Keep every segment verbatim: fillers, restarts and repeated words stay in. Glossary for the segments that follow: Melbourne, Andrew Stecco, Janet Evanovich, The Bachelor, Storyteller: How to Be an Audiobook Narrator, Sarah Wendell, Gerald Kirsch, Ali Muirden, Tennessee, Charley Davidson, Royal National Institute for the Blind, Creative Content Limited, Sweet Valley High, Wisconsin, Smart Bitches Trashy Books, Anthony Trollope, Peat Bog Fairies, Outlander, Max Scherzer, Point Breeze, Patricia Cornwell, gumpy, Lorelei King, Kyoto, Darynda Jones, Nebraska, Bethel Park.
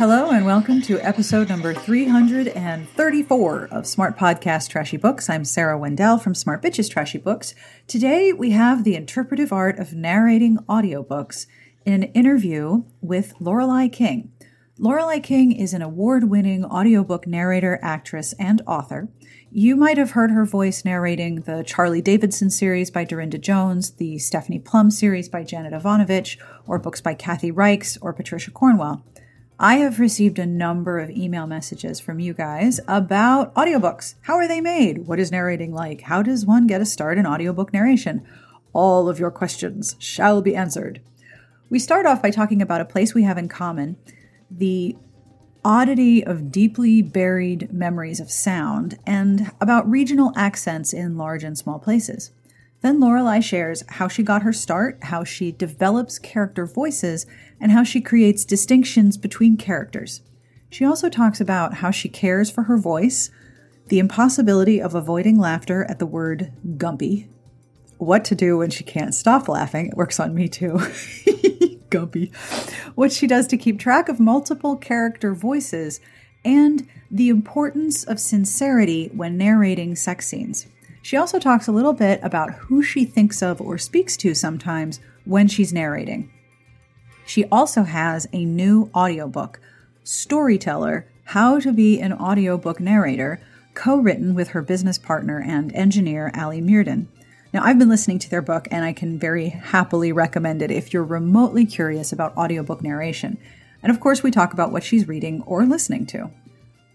Hello and welcome to episode number three hundred thirty-four of Smart Podcast Trashy Books. I'm Sarah Wendell from Smart Bitches Trashy Books. Today we have the interpretive art of narrating audiobooks in an interview with Lorelei King. Lorelei King is an award-winning audiobook narrator, actress, and author. You might have heard her voice narrating the Charley Davidson series by Darynda Jones, the Stephanie Plum series by Janet Evanovich, or books by Kathy Reichs or Patricia Cornwell. I have received a number of email messages from you guys about audiobooks. How are they made? What is narrating like? How does one get a start in audiobook narration? All of your questions shall be answered. We start off by talking about a place we have in common, the oddity of deeply buried memories of sound, and about regional accents in large and small places. Then Lorelei shares how she got her start, how she develops character voices, and how she creates distinctions between characters. She also talks about how she cares for her voice, the impossibility of avoiding laughter at the word gumpy, what to do when she can't stop laughing. It works on me too. Gumpy. What she does to keep track of multiple character voices, and the importance of sincerity when narrating sex scenes. She also talks a little bit about who she thinks of or speaks to sometimes when she's narrating. She also has a new audiobook, Storyteller: How to Be an Audiobook Narrator, co-written with her business partner and engineer, Ali Muirden. Now, I've been listening to their book, and I can very happily recommend it if you're remotely curious about audiobook narration. And of course, we talk about what she's reading or listening to.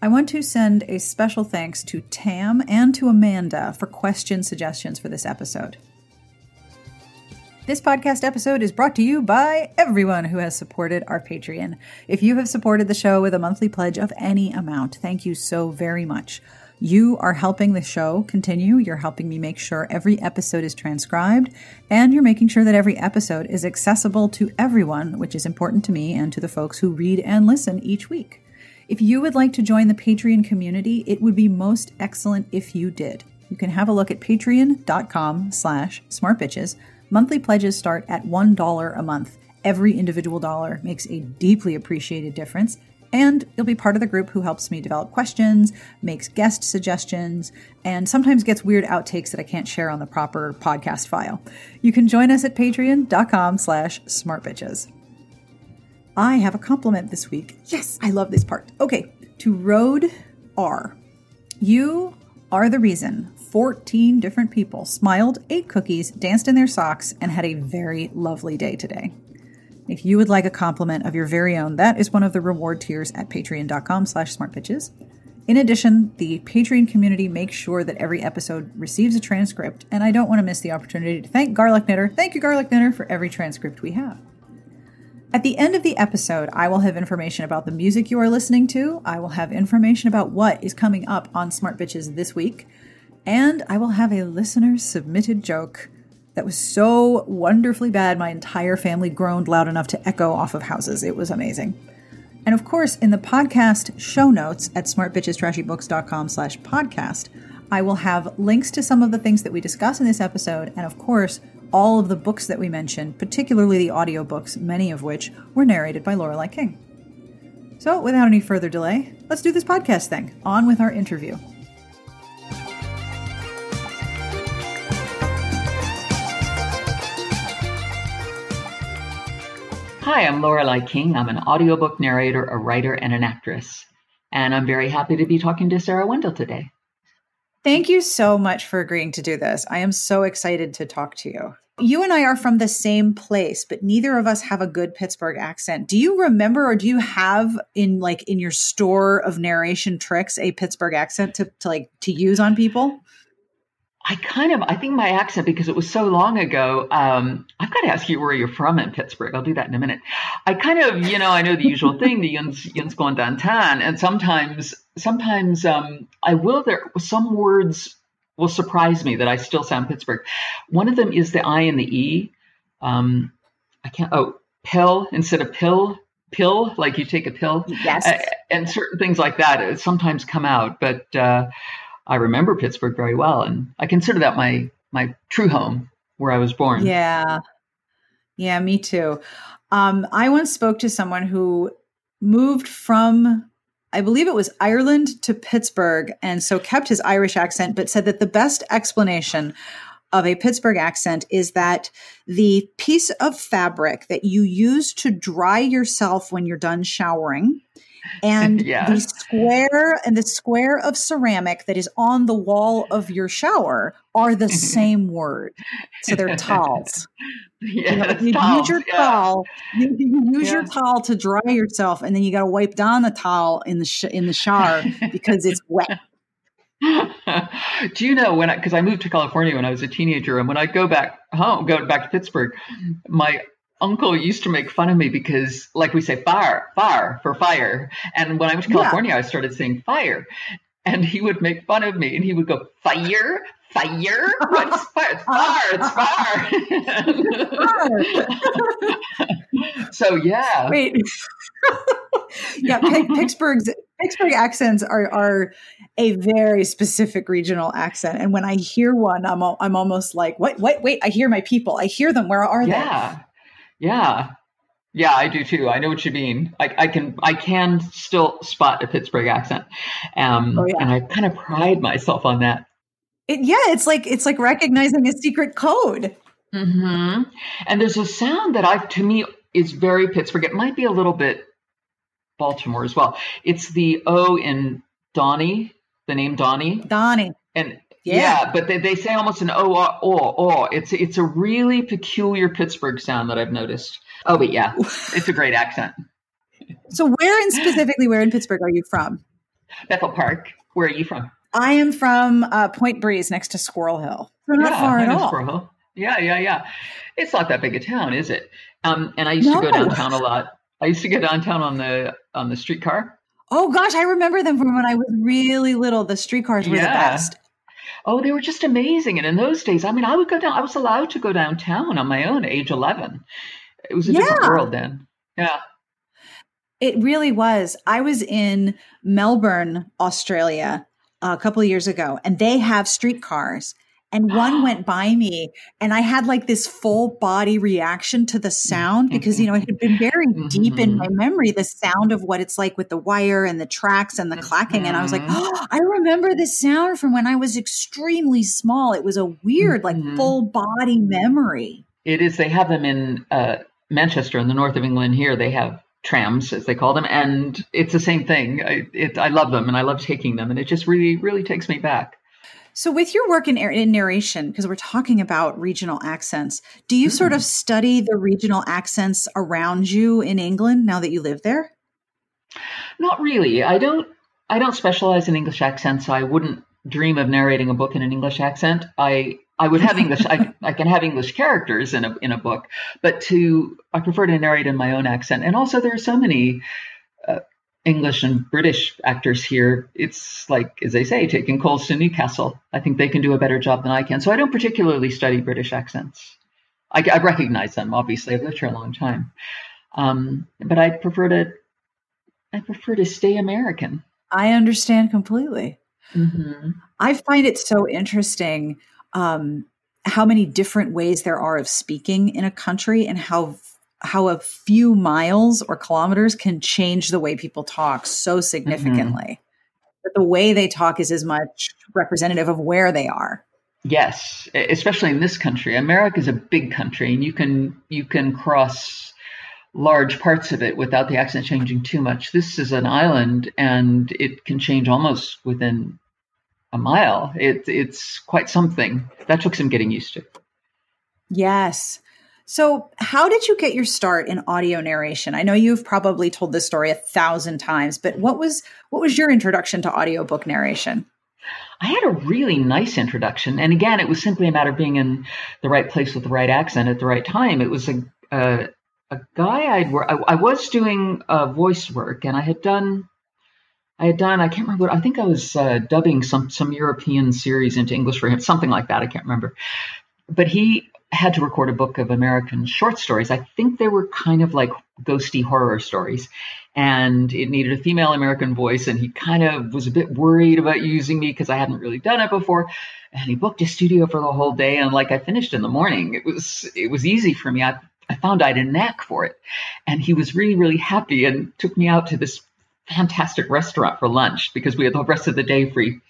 I want to send a special thanks to Tam and to Amanda for question suggestions for this episode. This podcast episode is brought to you by everyone who has supported our Patreon. If you have supported the show with a monthly pledge of any amount, thank you so very much. You are helping the show continue, you're helping me make sure every episode is transcribed, and you're making sure that every episode is accessible to everyone, which is important to me and to the folks who read and listen each week. If you would like to join the Patreon community, it would be most excellent if you did. You can have a look at patreon.com slash smartbitches. Monthly pledges start at one dollar a month. Every individual dollar makes a deeply appreciated difference. And you'll be part of the group who helps me develop questions, makes guest suggestions, and sometimes gets weird outtakes that I can't share on the proper podcast file. You can join us at patreon.com slash smartbitches. I have a compliment this week. Yes, I love this part. Okay, to Road R. You are the reason fourteen different people smiled, ate cookies, danced in their socks, and had a very lovely day today. If you would like a compliment of your very own, that is one of the reward tiers at patreon.com slash smartbitches. In addition, the Patreon community makes sure that every episode receives a transcript, and I don't want to miss the opportunity to thank Garlic Knitter. Thank you, Garlic Knitter, for every transcript we have. At the end of the episode, I will have information about the music you are listening to. I will have information about what is coming up on Smart Bitches this week. And I will have a listener-submitted joke that was so wonderfully bad, my entire family groaned loud enough to echo off of houses. It was amazing. And of course, in the podcast show notes at smartbitchestrashybooks.com slash podcast, I will have links to some of the things that we discuss in this episode. And of course, all of the books that we mentioned, particularly the audiobooks, many of which were narrated by Lorelei King. So without any further delay, let's do this podcast thing. On with our interview. Hi, I'm Lorelei King. I'm an audiobook narrator, a writer, and an actress. And I'm very happy to be talking to Sarah Wendell today. Thank you so much for agreeing to do this. I am so excited to talk to you. You and I are from the same place, but neither of us have a good Pittsburgh accent. Do you remember, or do you have in like in your store of narration tricks, a Pittsburgh accent to, to like to use on people? I kind of, I think my accent, because it was so long ago, um, I've got to ask you where you're from in Pittsburgh. I'll do that in a minute. I kind of, you know, I know the usual thing, the yins, yins going downtown. And sometimes, sometimes um, I will, there, some words will surprise me that I still sound Pittsburgh. One of them is the I and the E. Um, I can't, oh, pill instead of pill, pill, like you take a pill. Yes. Uh, and certain things like that sometimes come out, but uh I remember Pittsburgh very well, and I consider that my my true home, where I was born. Yeah, yeah, me too. Um, I once spoke to someone who moved from, I believe it was Ireland to Pittsburgh, and so kept his Irish accent, but said that the best explanation of a Pittsburgh accent is that the piece of fabric that you use to dry yourself when you're done showering and yeah. the square and the square of ceramic that is on the wall of your shower are the same word. So they're towels. Yes, you know, like you towels, use your yeah. towel, you, you use yes. your towel to dry yourself, and then you got to wipe down the towel in the sh- in the shower because it's wet. Do you know when I, because I moved to California when I was a teenager, and when I go back home, go back to Pittsburgh, my uncle used to make fun of me because, like, we say fire, fire for fire. And when I went to California, yeah. I started saying fire, and he would make fun of me and he would go, fire, fire, what's fire? It's fire, it's fire. It's fire. So, yeah. Wait. yeah, P- Pittsburgh's Pittsburgh accents are are a very specific regional accent, and when I hear one, I'm al- I'm almost like, what? What? Wait! I hear my people. I hear them. Where are yeah. they? Yeah, yeah, yeah. I do too. I know what you mean. I, I can I can still spot a Pittsburgh accent, um, oh, yeah. and I kind of pride myself on that. It, yeah, it's like it's like recognizing a secret code. Mm-hmm. And there's a sound that I to me is very Pittsburgh. It might be a little bit Baltimore as well. It's the O in Donnie, the name Donnie. Donnie. And yeah, yeah but they, they say almost an O, O, O, O. It's, it's a really peculiar Pittsburgh sound that I've noticed. Oh, but yeah, it's a great accent. So where in specifically, where in Pittsburgh are you from? Bethel Park. Where are you from? I am from uh, Point Breeze next to Squirrel Hill. We're not yeah, far at all. Squirrel Hill. Yeah, yeah, yeah. It's not that big a town, is it? Um, and I used no. to go downtown a lot. I used to go downtown on the on the streetcar. Oh gosh, I remember them from when I was really little. The streetcars were yeah. the best. Oh, they were just amazing. And in those days, I mean, I would go down. I was allowed to go downtown on my own at age eleven. It was a yeah. different world then. Yeah, it really was. I was in Melbourne, Australia, a couple of years ago, and they have streetcars. And one went by me, and I had like this full body reaction to the sound because, you know, it had been buried mm-hmm. deep in my memory, the sound of what it's like with the wire and the tracks and the clacking. Mm-hmm. And I was like, oh, I remember this sound from when I was extremely small. It was a weird, like mm-hmm. full body memory. It is. They have them in uh, Manchester in the north of England here. They have trams, as they call them. And it's the same thing. I, it, I love them, and I love taking them. And it just really, really takes me back. So with your work in, in narration, because we're talking about regional accents, do you mm-hmm. sort of study the regional accents around you in England now that you live there? Not really. I don't I don't specialize in English accents. I wouldn't dream of narrating a book in an English accent. I I would have English I, I can have English characters in a in a book, but to I prefer to narrate in my own accent. And also there are so many uh, English and British actors here. It's like, as they say, taking coals to Newcastle. I think they can do a better job than I can. So I don't particularly study British accents. I, I recognize them, obviously. I've lived here a long time, um, but I prefer to. I prefer to stay American. I understand completely. Mm-hmm. I find it so interesting um, how many different ways there are of speaking in a country, and how. how a few miles or kilometers can change the way people talk so significantly. Mm-hmm. But the way they talk is as much representative of where they are. Yes, especially in this country. America is a big country, and you can you can cross large parts of it without the accent changing too much. This is an island, and it can change almost within a mile. It, it's quite something. That took some getting used to. Yes. So how did you get your start in audio narration? I know you've probably told this story a thousand times, but what was what was your introduction to audiobook narration? I had a really nice introduction. And again, it was simply a matter of being in the right place with the right accent at the right time. It was a a, a guy I'd I, I was doing uh, voice work, and I had done I had done I can't remember. I think I was uh, dubbing some some European series into English for him, something like that. I can't remember, but he had to record a book of American short stories. I think they were kind of like ghosty horror stories, and it needed a female American voice. And he kind of was a bit worried about using me because I hadn't really done it before. And he booked a studio for the whole day. And like I finished in the morning, it was, it was easy for me. I I found I had a knack for it. And he was really, really happy and took me out to this fantastic restaurant for lunch because we had the rest of the day free.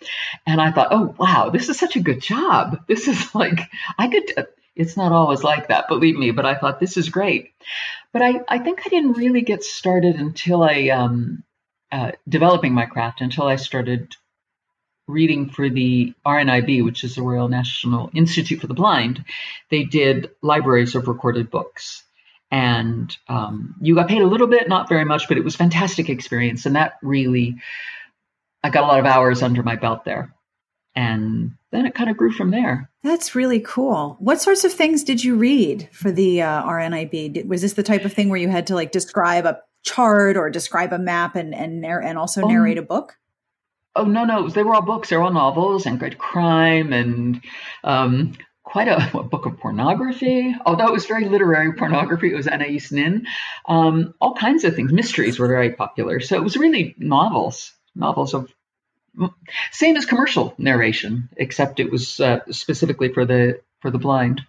And I thought, oh, wow, this is such a good job. This is like, I could, it's not always like that, believe me, but I thought this is great. But I, I think I didn't really get started until I, um, uh, developing my craft until I started reading for the R N I B, which is the Royal National Institute for the Blind. They did libraries of recorded books. And um, you got paid a little bit, not very much, but it was a fantastic experience. And that really, I got a lot of hours under my belt there. And then it kind of grew from there. That's really cool. What sorts of things did you read for the uh, R N I B? Did, was this the type of thing where you had to like describe a chart or describe a map and and, and also oh. narrate a book? Oh, no, no. They were all books. They were all novels and good crime and um, quite a, a book of pornography, although it was very literary pornography. It was Anaïs Nin. Um, all kinds of things. Mysteries were very popular. So it was really novels, novels of same as commercial narration, except it was uh, specifically for the for the blind.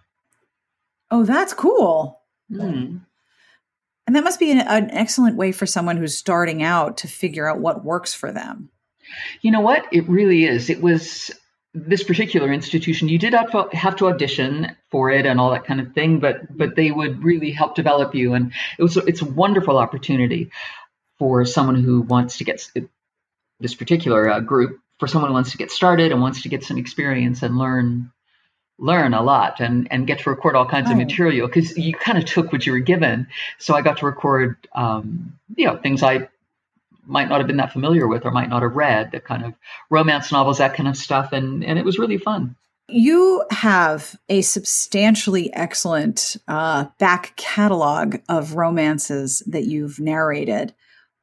Oh, that's cool. Mm. And that must be an, an excellent way for someone who's starting out to figure out what works for them. You know what? It really is. It was this particular institution. You did have to audition for it and all that kind of thing, but but they would really help develop you. And it was it's a wonderful opportunity for someone who wants to get this particular uh, group for someone who wants to get started and wants to get some experience and learn learn a lot and and get to record all kinds oh. of material, because you kind of took what you were given. So I got to record um, you know things I might not have been that familiar with or might not have read, the kind of romance novels, that kind of stuff. And, and it was really fun. You have a substantially excellent uh, back catalog of romances that you've narrated.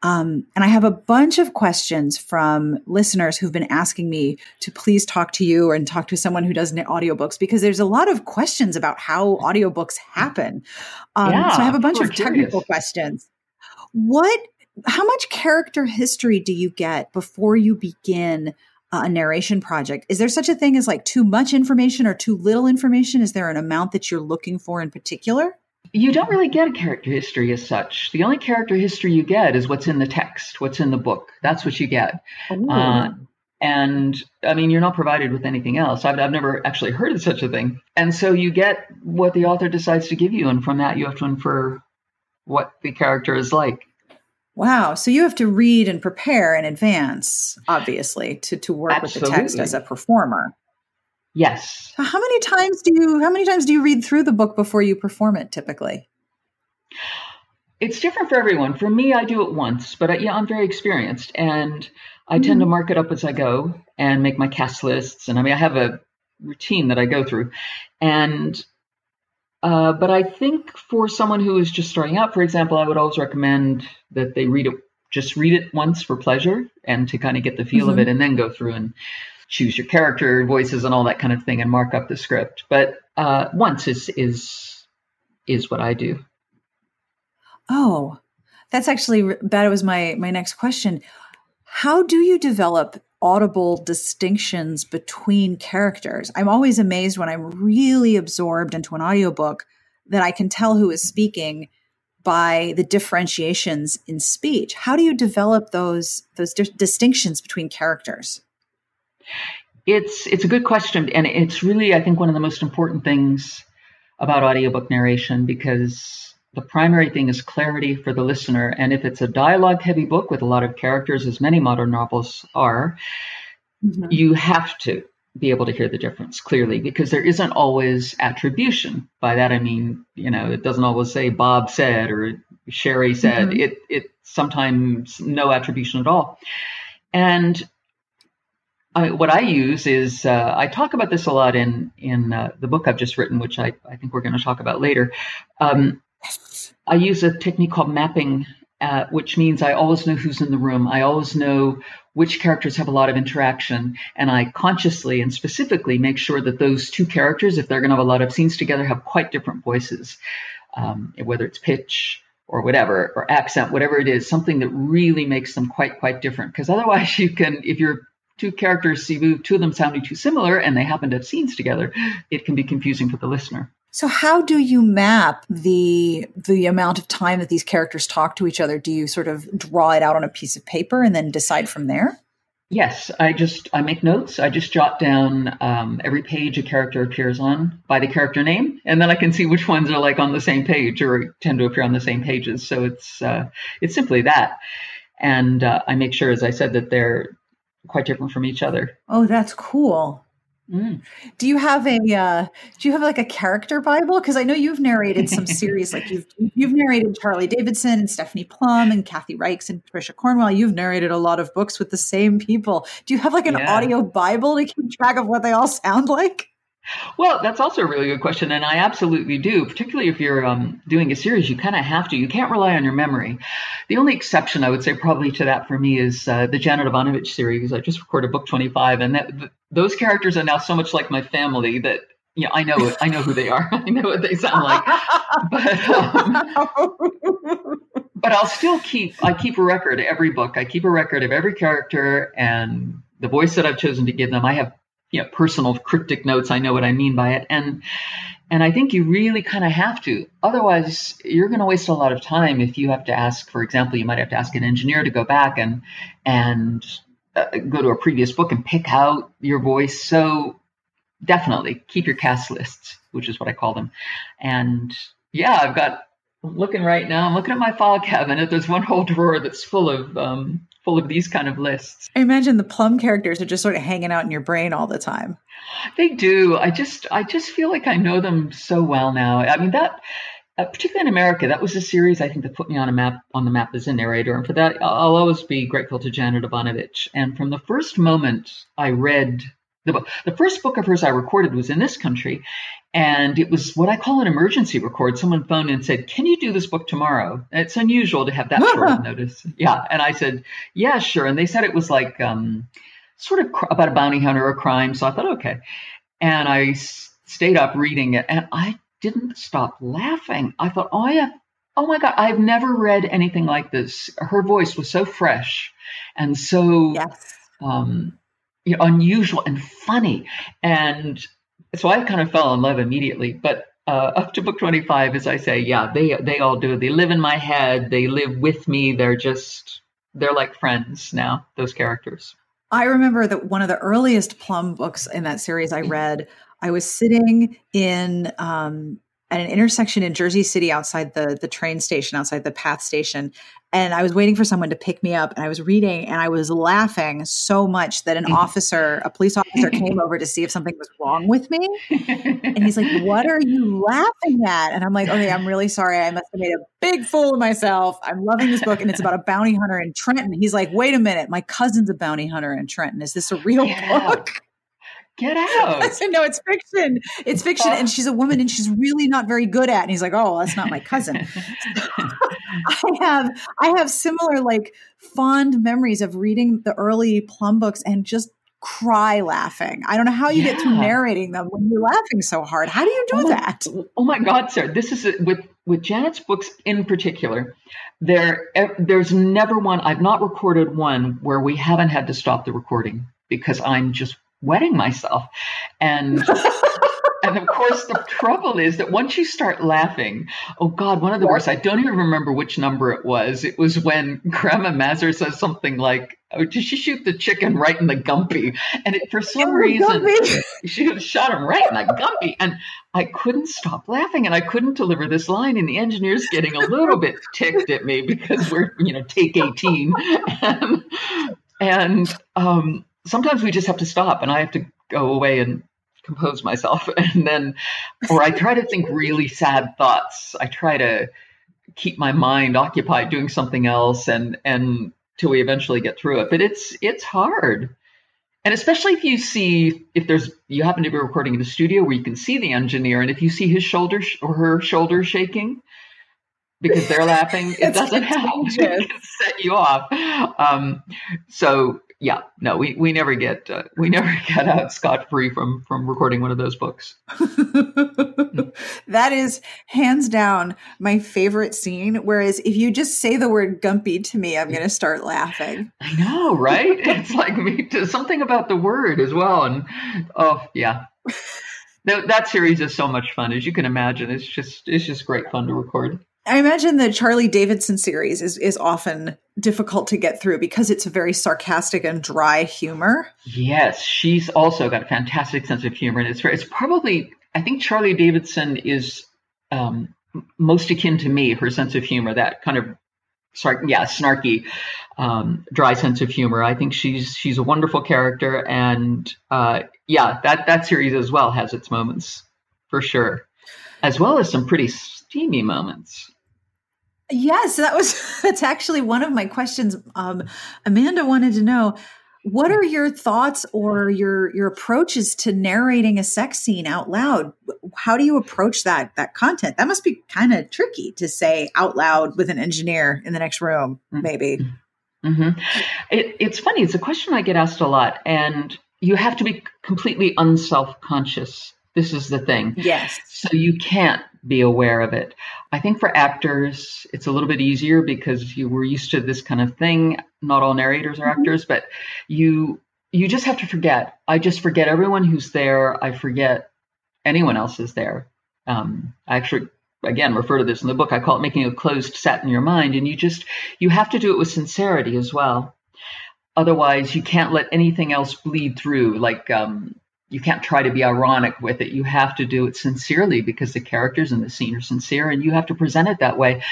Um, and I have a bunch of questions from listeners who've been asking me to please talk to you and talk to someone who does audiobooks, because there's a lot of questions about how audiobooks happen. Um, yeah, so I have a bunch of technical curious. questions. What How much character history do you get before you begin a narration project? Is there such a thing as like too much information or too little information? Is there an amount that you're looking for in particular? You don't really get a character history as such. The only character history you get is what's in the text, what's in the book. That's what you get. Oh. Uh, and I mean, you're not provided with anything else. I've, I've never actually heard of such a thing. And so you get what the author decides to give you. And from that, you have to infer what the character is like. Wow. So you have to read and prepare in advance, obviously, to, to work Absolutely. with the text as a performer. Yes. So how many times do you how many times do you read through the book before you perform it typically? It's different for everyone. For me, I do it once, but I, yeah, I'm very experienced, and I mm. tend to mark it up as I go and make my cast lists. And I mean, I have a routine that I go through. And Uh, but I think for someone who is just starting out, for example, I would always recommend that they read it, just read it once for pleasure and to kind of get the feel mm-hmm. of it, and then go through and choose your character, voices, and all that kind of thing, and mark up the script. But uh, once is is is what I do. Oh, that's actually that was my my next question. How do you develop audible distinctions between characters? I'm always amazed when I'm really absorbed into an audiobook that I can tell who is speaking by the differentiations in speech. How do you develop those those di- distinctions between characters? It's it's a good question, and it's really, I think, one of the most important things about audiobook narration, because the primary thing is clarity for the listener. And if it's a dialogue-heavy book with a lot of characters, as many modern novels are, mm-hmm. you have to be able to hear the difference clearly, because there isn't always attribution. By that, I mean, you know, it doesn't always say Bob said or Sherry said. Mm-hmm. It, it sometimes no attribution at all. And I mean, what I use is, uh, I talk about this a lot in, in uh, the book I've just written, which I, I think we're going to talk about later. Um, I use a technique called mapping, uh, which means I always know who's in the room. I always know which characters have a lot of interaction, and I consciously and specifically make sure that those two characters, if they're going to have a lot of scenes together, have quite different voices, um, whether it's pitch or whatever, or accent, whatever it is, something that really makes them quite, quite different. Because otherwise you can, if you're two characters, see two of them sounding too similar and they happen to have scenes together, it can be confusing for the listener. So how do you map the the amount of time that these characters talk to each other? Do you sort of draw it out on a piece of paper and then decide from there? Yes, I just I make notes. I just jot down um, every page a character appears on by the character name, and then I can see which ones are like on the same page or tend to appear on the same pages. So it's uh, it's simply that, and uh, I make sure, as I said, that they're quite different from each other. Oh, that's cool. Mm. Do you have a uh, do you have like a character Bible? Because I know you've narrated some series, like you've you've narrated Charley Davidson and Stephanie Plum and Kathy Reichs and Patricia Cornwell. You've narrated a lot of books with the same people. Do you have like an yeah. audio Bible to keep track of what they all sound like? Well, that's also a really good question. And I absolutely do, particularly if you're um, doing a series, you kind of have to. You can't rely on your memory. The only exception I would say probably to that for me is uh, the Janet Evanovich series. I just recorded book twenty-five, and that, th- those characters are now so much like my family that yeah, I know it. I know who they are. I know what they sound like. But, um, but I'll still keep, I keep a record of every book. I keep a record of every character and the voice that I've chosen to give them. I have you know, personal cryptic notes. I know what I mean by it. And, and I think you really kind of have to, otherwise you're going to waste a lot of time. If you have to ask, for example, you might have to ask an engineer to go back and, and uh, go to a previous book and pick out your voice. So definitely keep your cast lists, which is what I call them. And yeah, I've got I'm looking right now, I'm looking at my file cabinet. There's one whole drawer that's full of, um, full of these kind of lists. I imagine the Plum characters are just sort of hanging out in your brain all the time. They do. I just, I just feel like I know them so well now. I mean, that, uh, particularly in America, that was a series I think that put me on a map, on the map as a narrator. And for that, I'll always be grateful to Janet Evanovich. And from the first moment I read the book, the first book of hers I recorded was in this country. And it was what I call an emergency record. Someone phoned and said, can you do this book tomorrow? And it's unusual to have that sort of notice. Yeah. And I said, yeah, sure. And they said it was like um, sort of cr- about a bounty hunter or a crime. So I thought, okay. And I s- stayed up reading it. And I didn't stop laughing. I thought, oh, yeah. Oh, my God. I've never read anything like this. Her voice was so fresh and so yes. um, you know, unusual and funny. And so I kind of fell in love immediately, but uh, up to book twenty-five, as I say, yeah, they they all do. They live in my head. They live with me. They're just, they're like friends now, those characters. I remember that one of the earliest Plum books in that series I read, I was sitting in um, at an intersection in Jersey City outside the the train station, outside the PATH station, and I was waiting for someone to pick me up, and I was reading, and I was laughing so much that an officer, a police officer, came over to see if something was wrong with me. And he's like, what are you laughing at? And I'm like, okay, I'm really sorry. I must have made a big fool of myself. I'm loving this book, and it's about a bounty hunter in Trenton. He's like, wait a minute. My cousin's a bounty hunter in Trenton. Is this a real yeah. book? Get out. I said, no, it's fiction. It's fiction. And she's a woman and she's really not very good at it. And he's like, oh, that's not my cousin. I have, I have similar like fond memories of reading the early Plum books and just cry laughing. I don't know how you yeah. get through narrating them when you're laughing so hard. How do you do oh, that? Oh my God, Sarah, this is a, with, with Janet's books in particular, there, there's never one. I've not recorded one where we haven't had to stop the recording because I'm just wetting myself. And and of course the trouble is that once you start laughing, oh God, one of the worst, I don't even remember which number it was. It was when Grandma Mazur says something like, oh, did she shoot the chicken right in the gumpy? And it, for some oh, reason, gumpy. She shot him right in the gumpy. And I couldn't stop laughing and I couldn't deliver this line. And the engineer's getting a little bit ticked at me because we're, you know, take eighteen. And, and um, sometimes we just have to stop and I have to go away and compose myself. And then, or I try to think really sad thoughts. I try to keep my mind occupied doing something else and, and till we eventually get through it. But it's, it's hard. And especially if you see, if there's, you happen to be recording in a studio where you can see the engineer. And if you see his shoulder sh- or her shoulder shaking because they're laughing, it doesn't help. It can set you off. Um, so Yeah, no, we, we never get uh, we never get out scot-free from from recording one of those books. That is hands down my favorite scene. Whereas if you just say the word "gumpy" to me, I'm going to start laughing. I know, right? It's like me too, something about the word as well, and oh yeah. that, that series is so much fun, as you can imagine. It's just it's just great fun to record. I imagine the Charley Davidson series is, is often difficult to get through because it's a very sarcastic and dry humor. Yes, she's also got a fantastic sense of humor. And it's, it's probably, I think Charley Davidson is um, most akin to me, her sense of humor, that kind of, sar- yeah, snarky, um, dry sense of humor. I think she's she's a wonderful character. And uh, yeah, that, that series as well has its moments, for sure, as well as some pretty steamy moments. Yes, that was, that's actually one of my questions. Um, Amanda wanted to know, what are your thoughts or your, your approaches to narrating a sex scene out loud? How do you approach that, that content? That must be kind of tricky to say out loud with an engineer in the next room, maybe. Mm-hmm. It, it's funny. It's a question I get asked a lot, and you have to be completely unself-conscious. This is the thing. Yes. So you can't be aware of it. I think for actors, it's a little bit easier because you were used to this kind of thing. Not all narrators are actors, but you you just have to forget. I just forget everyone who's there. I forget anyone else is there. Um, I actually, again, refer to this in the book. I call it making a closed set in your mind. And you just, you have to do it with sincerity as well. Otherwise, you can't let anything else bleed through. Like, um, you can't try to be ironic with it. You have to do it sincerely because the characters in the scene are sincere, and you have to present it that way.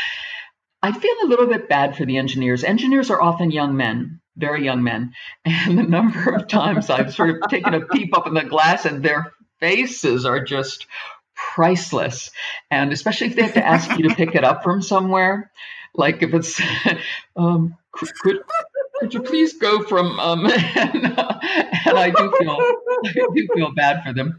I feel a little bit bad for the engineers. Engineers are often young men, very young men. And the number of times I've sort of taken a peep up in the glass and their faces are just priceless. And especially if they have to ask you to pick it up from somewhere, like if it's, um, could, could you please go from, um, and, uh, and I do feel, I do feel bad for them.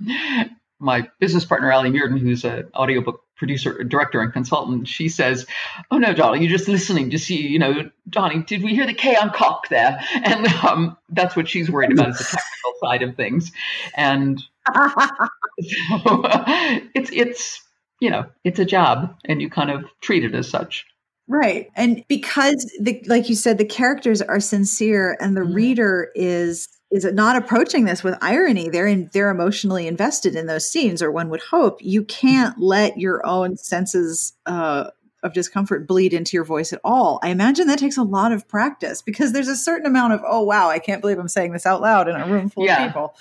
My business partner, Ali Muirden, who's an audiobook producer, director, and consultant, she says, "Oh no, Donnie, you're just listening to see, you know, Donnie, did we hear the K on cock there?" And um, that's what she's worried about, is the technical side of things. And so uh, it's, it's, you know, it's a job, and you kind of treat it as such. Right. And because, the, like you said, the characters are sincere and the mm-hmm. reader is is not approaching this with irony. They're in, they're emotionally invested in those scenes, or one would hope. You can't let your own senses uh, of discomfort bleed into your voice at all. I imagine that takes a lot of practice because there's a certain amount of, oh, wow, I can't believe I'm saying this out loud in a room full yeah. of people.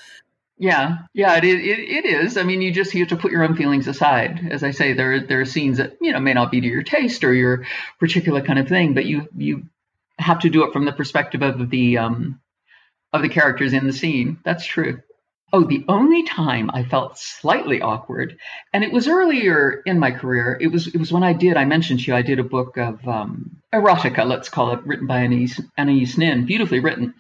Yeah. Yeah, it, it it is. I mean, you just you have to put your own feelings aside. As I say, there, there are scenes that, you know, may not be to your taste or your particular kind of thing, but you you have to do it from the perspective of the um, of the characters in the scene. That's true. Oh, the only time I felt slightly awkward, and it was earlier in my career, it was it was when I did, I mentioned to you, I did a book of um, erotica, let's call it, written by Anaïs, Anaïs Nin, beautifully written.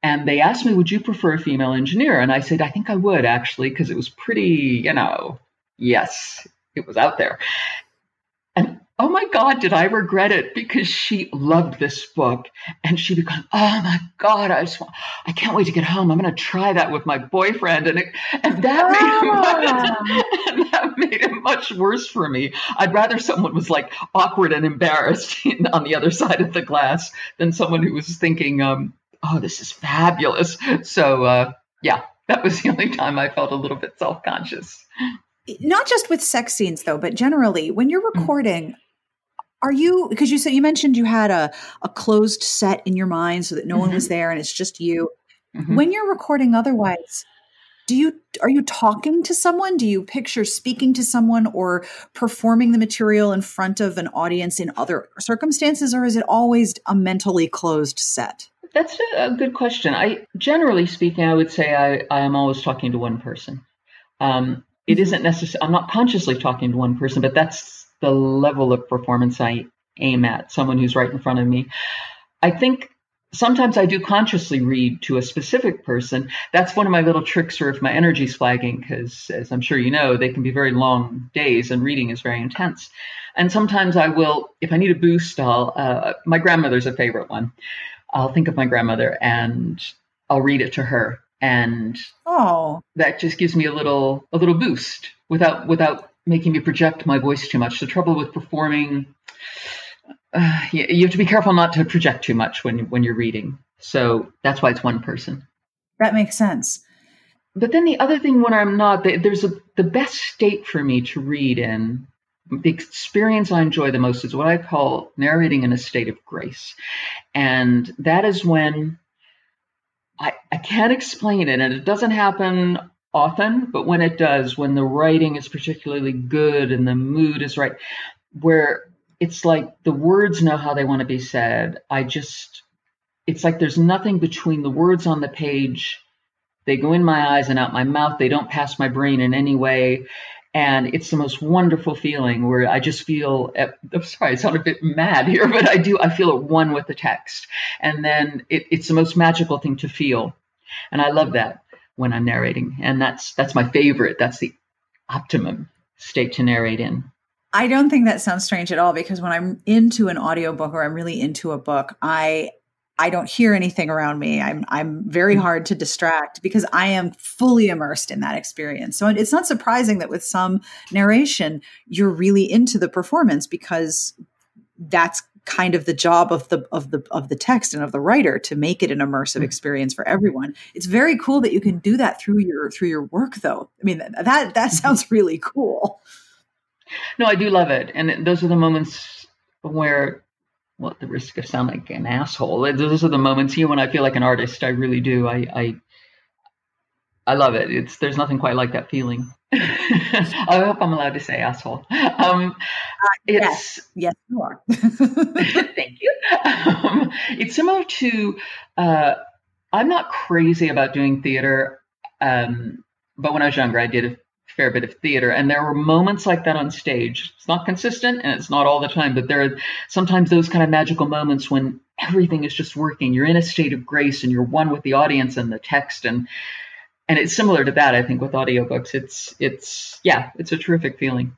And they asked me, would you prefer a female engineer? And I said, I think I would, actually, because it was pretty, you know, yes, it was out there. And oh my God, did I regret it, because she loved this book and she became, oh my God, I just want, I can't wait to get home. I'm going to try that with my boyfriend. And it, and that, oh. made it, and that made it much worse for me. I'd rather someone was like awkward and embarrassed on the other side of the glass than someone who was thinking, um, oh, this is fabulous. So uh, yeah, that was the only time I felt a little bit self-conscious. Not just with sex scenes though, but generally when you're recording, mm-hmm. Are you, because you said, you mentioned you had a, a closed set in your mind so that no mm-hmm. one was there and it's just you. Mm-hmm. When you're recording otherwise, do you, are you talking to someone? Do you picture speaking to someone or performing the material in front of an audience in other circumstances, or is it always a mentally closed set? That's a good question. I, generally speaking, I would say I, I am always talking to one person. Um, it isn't necessarily, I'm not consciously talking to one person, but that's the level of performance I aim at, someone who's right in front of me. I think sometimes I do consciously read to a specific person. That's one of my little tricks, or if my energy's flagging, because as I'm sure you know, they can be very long days and reading is very intense. And sometimes I will, if I need a boost, I'll, uh, my grandmother's a favorite one. I'll think of my grandmother and I'll read it to her. And oh, that just gives me a little, a little boost without, without making me project my voice too much. The trouble with performing, uh, you, you have to be careful not to project too much when, when you're reading. So that's why it's one person. That makes sense. But then the other thing when I'm not, there's a, the best state for me to read in, the experience I enjoy the most is what I call narrating in a state of grace. And that is when I, I can't explain it, and it doesn't happen often, but when it does, when the writing is particularly good and the mood is right, where it's like the words know how they want to be said. I just, it's like there's nothing between the words on the page. They go in my eyes and out my mouth. They don't pass my brain in any way. And it's the most wonderful feeling where I just feel, I'm sorry, I sound a bit mad here, but I do, I feel at one with the text. And then it, it's the most magical thing to feel. And I love that when I'm narrating. And that's, that's my favorite. That's the optimum state to narrate in. I don't think that sounds strange at all, because when I'm into an audiobook or I'm really into a book, I I don't hear anything around me. I'm I'm very hard to distract because I am fully immersed in that experience. So it's not surprising that with some narration, you're really into the performance, because that's kind of the job of the of the of the text and of the writer, to make it an immersive experience for everyone. It's very cool that you can do that through your through your work, though. I mean, that that sounds really cool. No, I do love it. And those are the moments where, well, at the risk of sounding like an asshole, those are the moments here when I feel like an artist. I really do. I, I, I love it. It's, there's nothing quite like that feeling. I hope I'm allowed to say asshole. Um, uh, yes. Yes, you are. Thank you. Um, it's similar to, uh, I'm not crazy about doing theater. Um, but when I was younger, I did a fair bit of theater, and there were moments like that on stage. It's not consistent and it's not all the time, but there are sometimes those kind of magical moments when everything is just working. You're in a state of grace and you're one with the audience and the text, and and it's similar to that, I think, with audiobooks. It's it's yeah, it's a terrific feeling.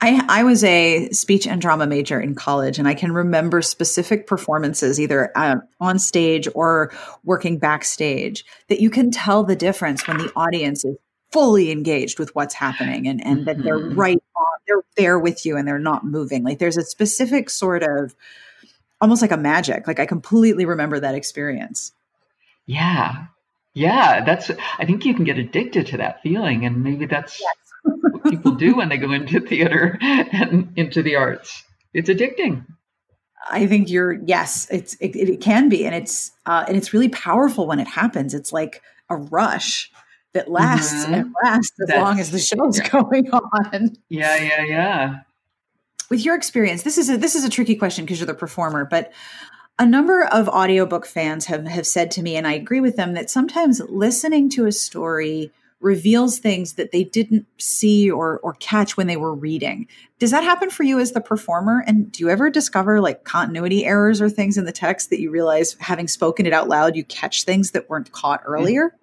I, I was a speech and drama major in college, and I can remember specific performances, either uh, on stage or working backstage, that you can tell the difference when the audience is fully engaged with what's happening, and, and that they're right on, they're there with you and they're not moving. Like there's a specific sort of, almost like a magic, like I completely remember that experience. Yeah. Yeah. That's, I think you can get addicted to that feeling, and maybe that's yes. what people do when they go into theater and into the arts. It's addicting. I think you're, yes, it's, it, it can be. And it's, uh, and it's really powerful when it happens. It's like a rush that lasts mm-hmm. and lasts as That's, long as the show's yeah. going on. Yeah, yeah, yeah. With your experience, this is a, this is a tricky question because you're the performer, but a number of audiobook fans have, have said to me, and I agree with them, that sometimes listening to a story reveals things that they didn't see or or catch when they were reading. Does that happen for you as the performer? And do you ever discover like continuity errors or things in the text that you realize, having spoken it out loud, you catch things that weren't caught earlier? Mm-hmm.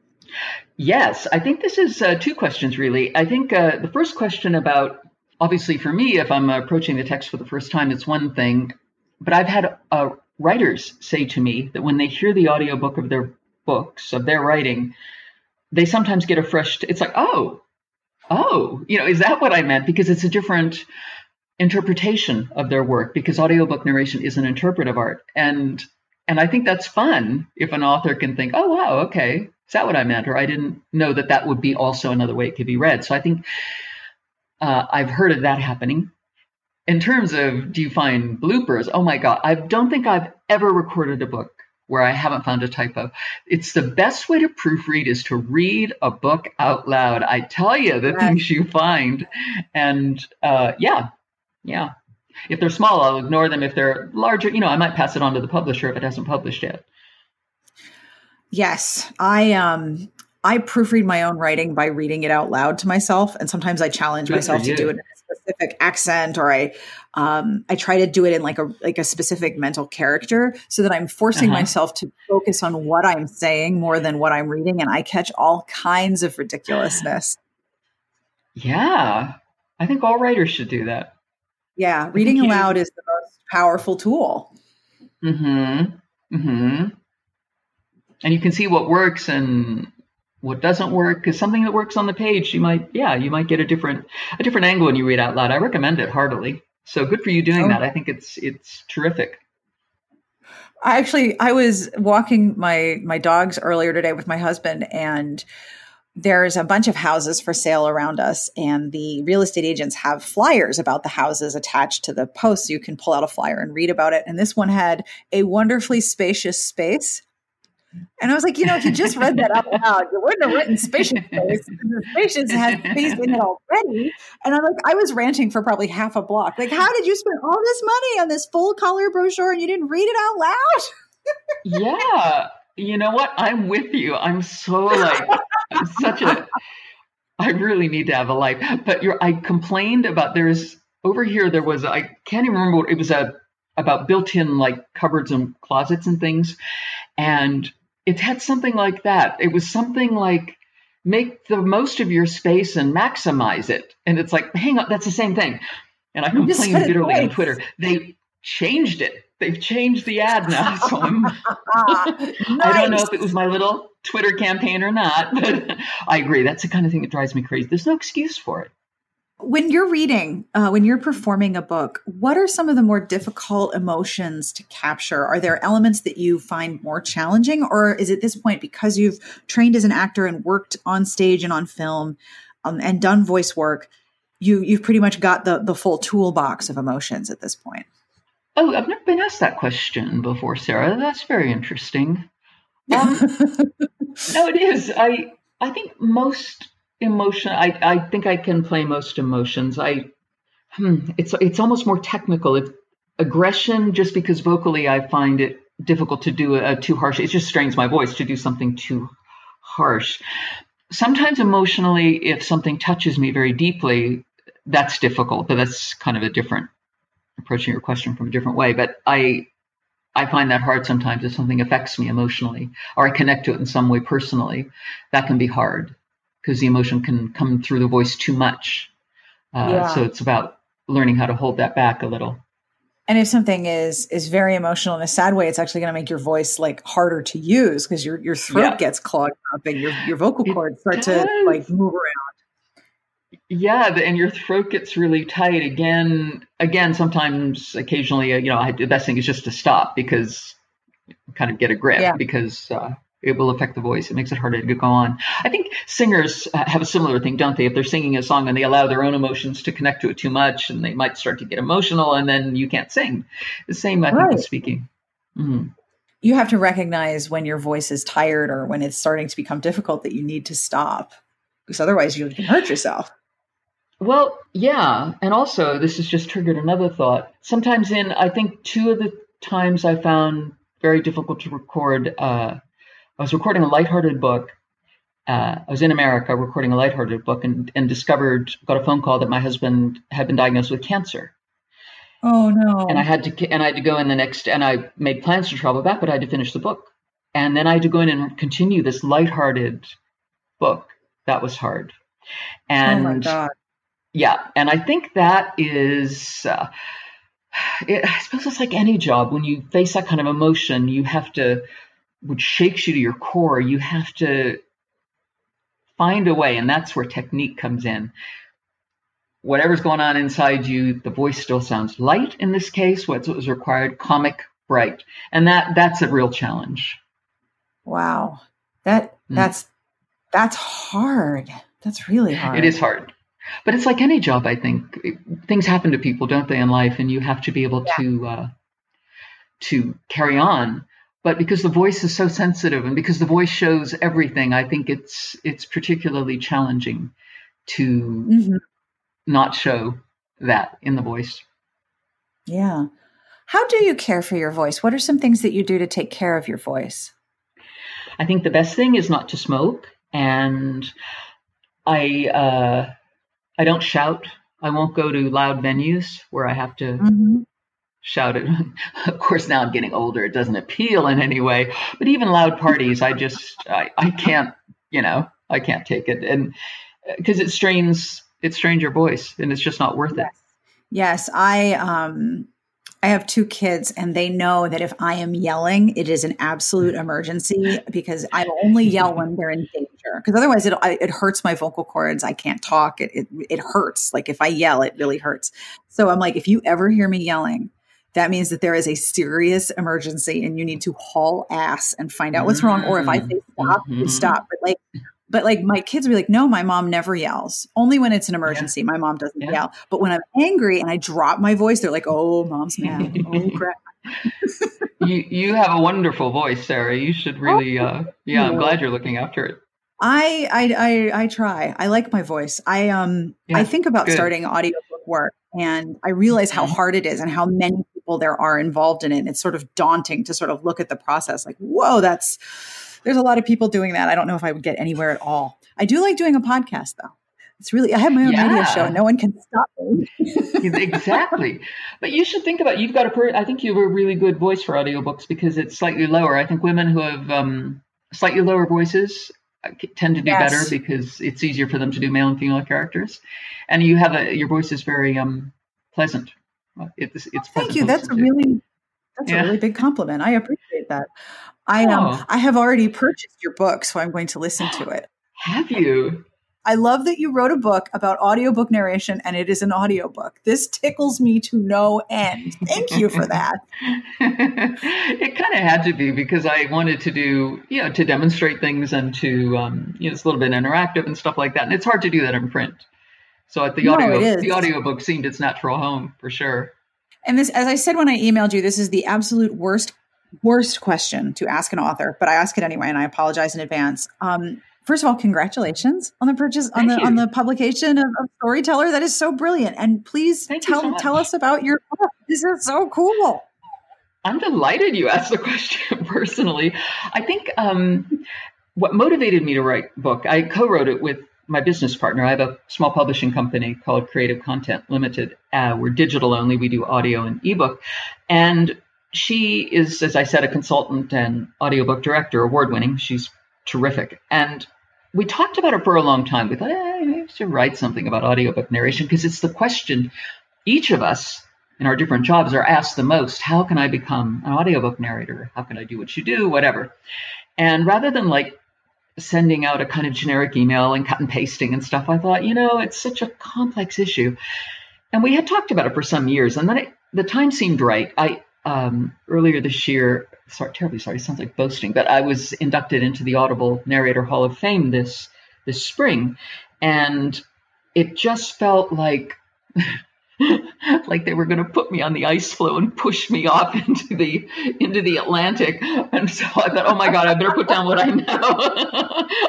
Yes, I think this is uh, two questions, really. I think uh, the first question about, obviously for me, if I'm approaching the text for the first time, it's one thing. But I've had uh, writers say to me that when they hear the audiobook of their books, of their writing, they sometimes get a fresh, t- it's like, oh, oh, you know, is that what I meant? Because it's a different interpretation of their work, because audiobook narration is an interpretive art. And and I think that's fun if an author can think, oh, wow, okay. Is that what I meant? Or I didn't know that that would be also another way it could be read. So I think uh, I've heard of that happening. In terms of, do you find bloopers? Oh my God, I don't think I've ever recorded a book where I haven't found a typo. It's the best way to proofread is to read a book out loud. I tell you the things you find. And uh, yeah, yeah. If they're small, I'll ignore them. If they're larger, you know, I might pass it on to the publisher if it hasn't published yet. Yes, I um I proofread my own writing by reading it out loud to myself, and sometimes I challenge Good myself to do it in a specific accent, or I um I try to do it in like a like a specific mental character, so that I'm forcing uh-huh. myself to focus on what I'm saying more than what I'm reading, and I catch all kinds of ridiculousness. Yeah, I think all writers should do that. Yeah, reading aloud is the most powerful tool. Mm-hmm. Mm-hmm. And you can see what works and what doesn't work, because something that works on the page, you might, yeah, you might get a different, a different angle when you read out loud. I recommend it heartily. So good for you doing oh. that. I think it's, it's terrific. I actually, I was walking my, my dogs earlier today with my husband, and there's a bunch of houses for sale around us, and the real estate agents have flyers about the houses attached to the post. So you can pull out a flyer and read about it. And this one had a wonderfully spacious space. And I was like, you know, if you just read that out loud, you wouldn't have written spacious space. Spacious has space in it already. And I'm like, I was ranting for probably half a block. Like, how did you spend all this money on this full color brochure and you didn't read it out loud? Yeah. You know what? I'm with you. I'm so like, I'm such a, I really need to have a life. But you're, I complained about there's over here, there was, I can't even remember what it was a, about built-in like cupboards and closets and things. And it had something like that. It was something like, make the most of your space and maximize it. And it's like, hang on, that's the same thing. And I complained bitterly on Twitter. They changed it. They've changed the ad now. So I'm, nice. I don't know if it was my little Twitter campaign or not, but I agree. That's the kind of thing that drives me crazy. There's no excuse for it. When you're reading, uh, when you're performing a book, what are some of the more difficult emotions to capture? Are there elements that you find more challenging? Or is it at this point, because you've trained as an actor and worked on stage and on film um, and done voice work, you, you've pretty much got the, the full toolbox of emotions at this point? Oh, I've never been asked that question before, Sarah. That's very interesting. Um, no, it is. I I think most... Emotion. I, I think I can play most emotions. I, hmm, it's it's almost more technical. It's aggression, just because vocally I find it difficult to do a, a too harsh. It just strains my voice to do something too harsh. Sometimes emotionally, if something touches me very deeply, that's difficult. But that's kind of a different approaching your question from a different way. But I I find that hard sometimes if something affects me emotionally or I connect to it in some way personally. That can be hard, because the emotion can come through the voice too much. Uh, yeah. So it's about learning how to hold that back a little. And if something is is very emotional in a sad way, it's actually going to make your voice like harder to use, because your your throat yeah. gets clogged up and your, your vocal cords start to like move around. Yeah, and your throat gets really tight. Again, again, sometimes, occasionally, you know, I, the best thing is just to stop, because kind of get a grip yeah. because... Uh, it will affect the voice. It makes it harder to go on. I think singers uh, have a similar thing, don't they? If they're singing a song and they allow their own emotions to connect to it too much, and they might start to get emotional, and then you can't sing. The same, I right. think, with speaking. Mm-hmm. You have to recognize when your voice is tired or when it's starting to become difficult that you need to stop, because otherwise you can hurt yourself. Well, yeah. And also, this has just triggered another thought. Sometimes in, I think, two of the times I found very difficult to record uh I was recording a lighthearted book. Uh, I was in America recording a lighthearted book and, and discovered, got a phone call that my husband had been diagnosed with cancer. Oh no. And I had to, and I had to go in the next, and I made plans to travel back, but I had to finish the book. And then I had to go in and continue this lighthearted book. That was hard. And oh my God. Yeah. And I think that is, uh, it, I suppose it's like any job. When you face that kind of emotion, you have to, which shakes you to your core, you have to find a way. And that's where technique comes in. Whatever's going on inside you, the voice still sounds light in this case, what was required, comic, bright. And that that's a real challenge. Wow. That that's, mm. that's hard. That's really hard. It is hard. But it's like any job, I think. It, things happen to people, don't they, in life? And you have to be able yeah. to uh, to carry on. But because the voice is so sensitive, and because the voice shows everything, I think it's it's particularly challenging to mm-hmm. not show that in the voice. Yeah. How do you care for your voice? What are some things that you do to take care of your voice? I think the best thing is not to smoke, and I uh, I don't shout. I won't go to loud venues where I have to. Mm-hmm. Shouted. Of course, now I'm getting older. It doesn't appeal in any way. But even loud parties, I just, I, I can't, you know, I can't take it. And because it strains, it strains your voice, and it's just not worth it. Yes. I, um, I have two kids, and they know that if I am yelling, it is an absolute emergency, because I only yell when they're in danger. Because otherwise it, it hurts my vocal cords. I can't talk. It, it, it hurts. Like if I yell, it really hurts. So I'm like, if you ever hear me yelling, that means that there is a serious emergency and you need to haul ass and find out what's wrong. Or if I say stop, mm-hmm. you stop. But like But like my kids would be like, no, my mom never yells. Only when it's an emergency. Yeah. My mom doesn't yeah. yell. But when I'm angry and I drop my voice, they're like, oh, mom's mad. Oh, crap. you you have a wonderful voice, Sarah. You should really, uh, yeah, I'm glad you're looking after it. I, I, I, I try. I like my voice. I, um, yeah, I think about good. starting audiobook work, and I realize how hard it is and how many people there are involved in it. And it's sort of daunting to sort of look at the process like, whoa, that's, there's a lot of people doing that. I don't know if I would get anywhere at all. I do like doing a podcast though. It's really, I have my own yeah. radio show. No one can stop me. Exactly. But you should think about, you've got a, per, I think you have a really good voice for audiobooks because it's slightly lower. I think women who have um, slightly lower voices tend to do yes. better because it's easier for them to do male and female characters. And you have a, your voice is very um, pleasant. It's, it's oh, pleasant thank you. That's a really, that's yeah. a really big compliment. I appreciate that. I oh. um, I have already purchased your book, so I'm going to listen to it. Have you? I love that you wrote a book about audiobook narration and it is an audiobook. This tickles me to no end. Thank you for that. It kind of had to be because I wanted to do, you know, to demonstrate things and to, um, you know, it's a little bit interactive and stuff like that. And it's hard to do that in print. So at the no, audio, the audiobook seemed its natural home for sure. And this, as I said, when I emailed you, this is the absolute worst, worst question to ask an author, but I ask it anyway. And I apologize in advance. Um, First of all, congratulations on the purchase, on the, on the publication of, of Storyteller. That is so brilliant. And please tell tell us about your book. This is so cool. I'm delighted you asked the question personally. I think um, what motivated me to write the book, I co-wrote it with my business partner. I have a small publishing company called Creative Content Limited. Uh, we're digital only. We do audio and ebook. And she is, as I said, a consultant and audiobook director, award-winning. She's terrific. And we talked about it for a long time. We thought, eh, we should write something about audiobook narration because it's the question each of us in our different jobs are asked the most. How can I become an audiobook narrator? How can I do what you do? Whatever. And rather than like sending out a kind of generic email and cut and pasting and stuff, I thought, you know, it's such a complex issue. And we had talked about it for some years. And then it, the time seemed right. I Um, earlier this year, sorry, terribly sorry, sounds like boasting, but I was inducted into the Audible Narrator Hall of Fame this this spring, and it just felt like like they were going to put me on the ice floe and push me off into the into the Atlantic. And so I thought, oh my God, I better put down what I know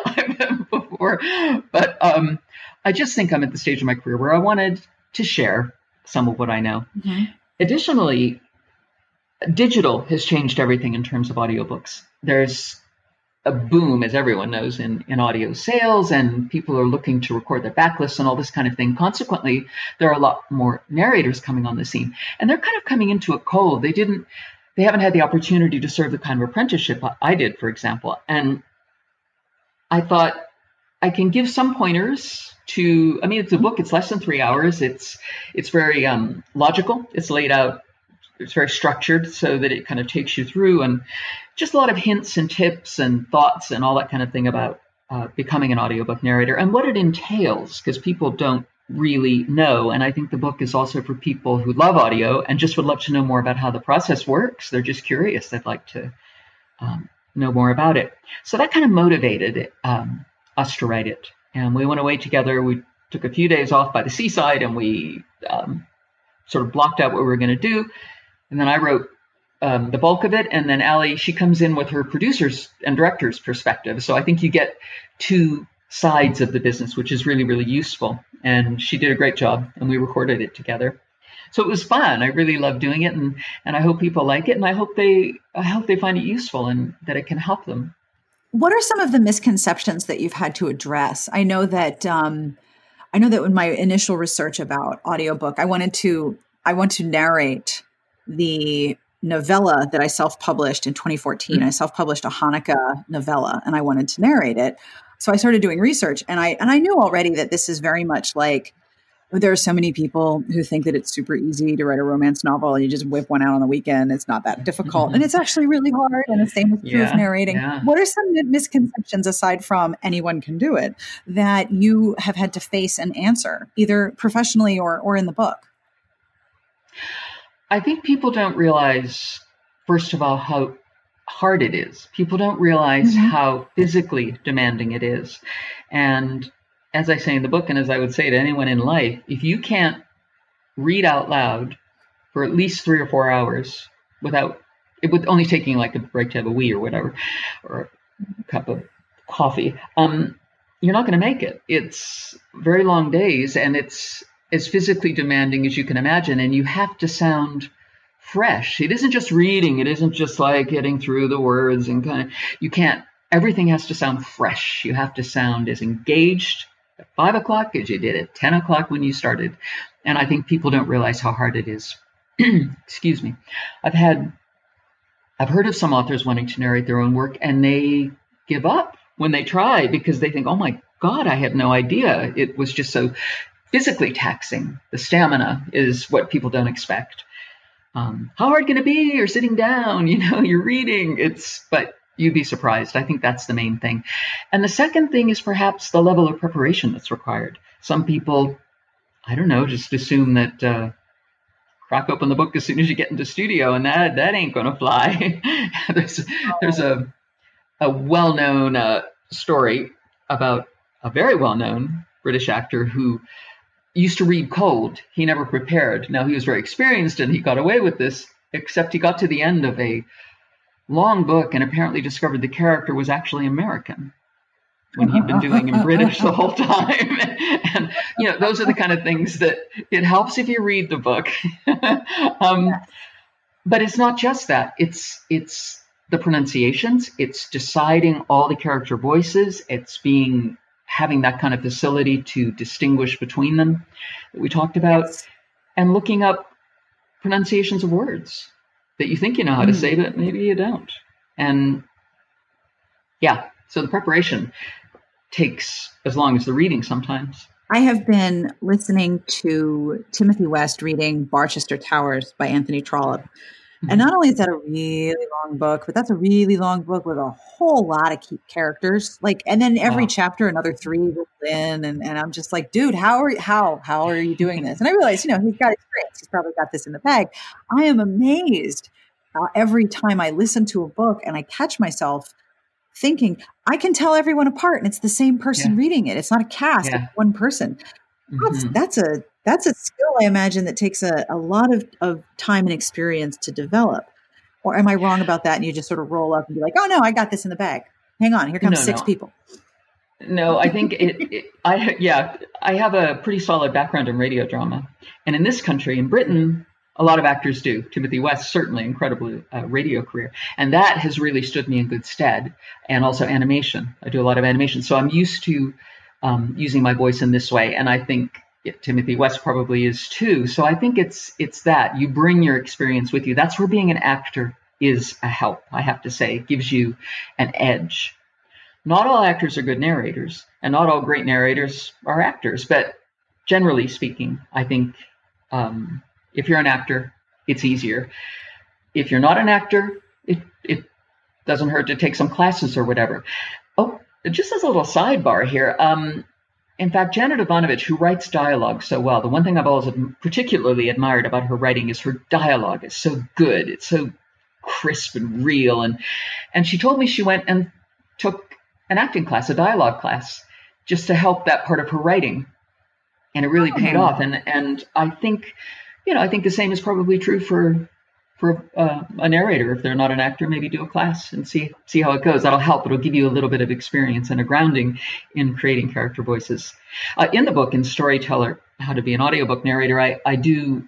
I've done before. But um, I just think I'm at the stage of my career where I wanted to share some of what I know. Okay. Additionally, digital has changed everything in terms of audiobooks. There's a boom, as everyone knows, in, in audio sales, and people are looking to record their backlists and all this kind of thing. Consequently, there are a lot more narrators coming on the scene, and they're kind of coming into it cold. They didn't, they haven't had the opportunity to serve the kind of apprenticeship I did, for example. And I thought I can give some pointers to, I mean, it's a book, it's less than three hours. It's, it's very um, logical. It's laid out. It's very structured so that it kind of takes you through, and just a lot of hints and tips and thoughts and all that kind of thing about uh, becoming an audiobook narrator and what it entails, because people don't really know. And I think the book is also for people who love audio and just would love to know more about how the process works. They're just curious. They'd like to um, know more about it. So that kind of motivated um, us to write it. And we went away together. We took a few days off by the seaside, and we um, sort of blocked out what we were going to do. And then I wrote um, the bulk of it. And then Ali, she comes in with her producer's and director's perspective. So I think you get two sides of the business, which is really, really useful. And she did a great job, and we recorded it together. So it was fun. I really loved doing it. And, and I hope people like it. And I hope they I hope they find it useful and that it can help them. What are some of the misconceptions that you've had to address? I know that um, I know that in my initial research about audiobook, I wanted to I want to narrate the novella that I self-published in twenty fourteen. Mm-hmm. I self-published a Hanukkah novella, and I wanted to narrate it. So I started doing research, and I and I knew already that this is very much like, there are so many people who think that it's super easy to write a romance novel and you just whip one out on the weekend. It's not that difficult. Mm-hmm. And it's actually really hard. And the same is true yeah, of narrating. Yeah. What are some misconceptions, aside from anyone can do it, that you have had to face and answer, either professionally or or in the book? I think people don't realize, first of all, how hard it is. People don't realize mm-hmm. how physically demanding it is. And as I say in the book, and as I would say to anyone in life, if you can't read out loud for at least three or four hours without, it would only take you like a break to have a wee or whatever, or a cup of coffee, um, you're not going to make it. It's very long days, and it's as physically demanding as you can imagine. And you have to sound fresh. It isn't just reading. It isn't just like getting through the words and kind of, you can't, everything has to sound fresh. You have to sound as engaged at five o'clock as you did at ten o'clock when you started. And I think people don't realize how hard it is. Excuse me. I've had, I've heard of some authors wanting to narrate their own work, and they give up when they try because they think, oh my God, I had no idea. It was just so physically taxing. The stamina is what people don't expect. Um, how hard can it be? You're sitting down, you know, you're reading. It's, but you'd be surprised. I think that's the main thing. And the second thing is perhaps the level of preparation that's required. Some people, I don't know, just assume that uh, crack open the book as soon as you get into studio, and that that ain't going to fly. there's there's a a well-known uh, story about a very well-known British actor who used to read cold. He never prepared. Now, he was very experienced and he got away with this, except he got to the end of a long book and apparently discovered the character was actually American when he'd been doing in British the whole time. And, you know, those are the kind of things that it helps if you read the book. um, yes. But it's not just that. It's it's the pronunciations. It's deciding all the character voices. It's being... having that kind of facility to distinguish between them that we talked about, yes. and looking up pronunciations of words that you think you know how mm. to say, but maybe you don't. And yeah, so the preparation takes as long as the reading sometimes. I have been listening to Timothy West reading Barchester Towers by Anthony Trollope. Mm-hmm. And not only is that a really long book, but that's a really long book with a whole lot of key characters. Like, and then every wow. chapter, another three will in. And, and I'm just like, dude, how are you, how, how are you doing this? And I realized, you know, he's got experience. He's probably got this in the bag. I am amazed uh, every time I listen to a book and I catch myself thinking, I can tell everyone apart. And it's the same person yeah. reading it. It's not a cast. Yeah. It's one person. Mm-hmm. That's, that's a, That's a skill, I imagine, that takes a, a lot of, of time and experience to develop. Or am I wrong about that? And you just sort of roll up and be like, oh, no, I got this in the bag. Hang on. Here comes no, six no. people. No, I think it, it I yeah, I have a pretty solid background in radio drama. And in this country, in Britain, a lot of actors do. Timothy West, certainly incredible uh, radio career. And that has really stood me in good stead. And also animation. I do a lot of animation. So I'm used to um, using my voice in this way. And I think Yeah, Timothy West probably is too. So I think it's it's that you bring your experience with you. That's where being an actor is a help, I have to say. It gives you an edge. Not all actors are good narrators, and not all great narrators are actors. But generally speaking, I think um, if you're an actor, it's easier. If you're not an actor, it, it doesn't hurt to take some classes or whatever. Oh, just as a little sidebar here. Um, In fact, Janet Evanovich, who writes dialogue so well, the one thing I've always particularly admired about her writing is her dialogue is so good. It's so crisp and real. And and she told me she went and took an acting class, a dialogue class, just to help that part of her writing. And it really oh. paid off. And and I think, you know, I think the same is probably true for for uh, a narrator. If they're not an actor, maybe do a class and see see how it goes. That'll help. It'll give you a little bit of experience and a grounding in creating character voices. Uh, in the book, in Storyteller, How to Be an Audiobook Narrator, I, I do,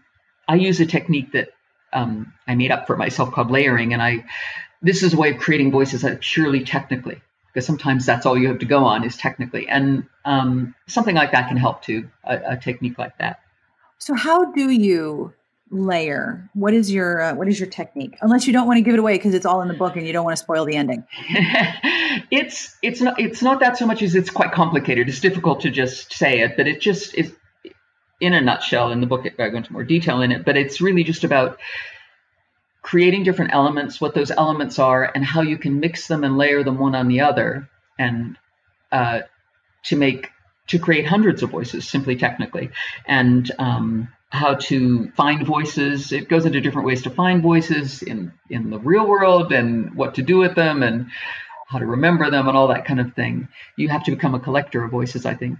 I use a technique that um, I made up for myself called layering. And I, this is a way of creating voices that are purely technically, because sometimes that's all you have to go on is technically. And um, something like that can help too, a, a technique like that. So how do you layer? What is your uh, what is your technique? Unless you don't want to give it away because it's all in the book and you don't want to spoil the ending. it's it's not it's not that so much as it's quite complicated. It's difficult to just say it, but it just is in a nutshell. In the book, I go into more detail in it, but it's really just about creating different elements, what those elements are, and how you can mix them and layer them one on the other, and uh, to make to create hundreds of voices simply technically, and um, how to find voices. It goes into different ways to find voices in, in the real world and what to do with them and how to remember them and all that kind of thing. You have to become a collector of voices, I think.